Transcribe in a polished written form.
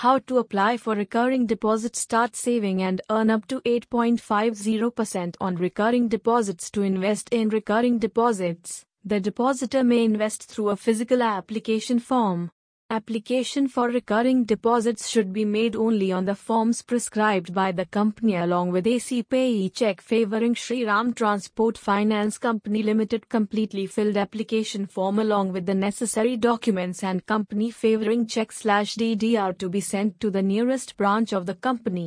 How to apply for recurring deposit. Start saving and earn up to 8.50% on recurring deposits. To invest in recurring deposits, the depositor may invest through a physical application form. Application for recurring deposits should be made only on the forms prescribed by the company along with AC payee check favoring Shriram Transport Finance Company Limited. Completely filled application form along with the necessary documents and company favoring check/DDR to be sent to the nearest branch of the company.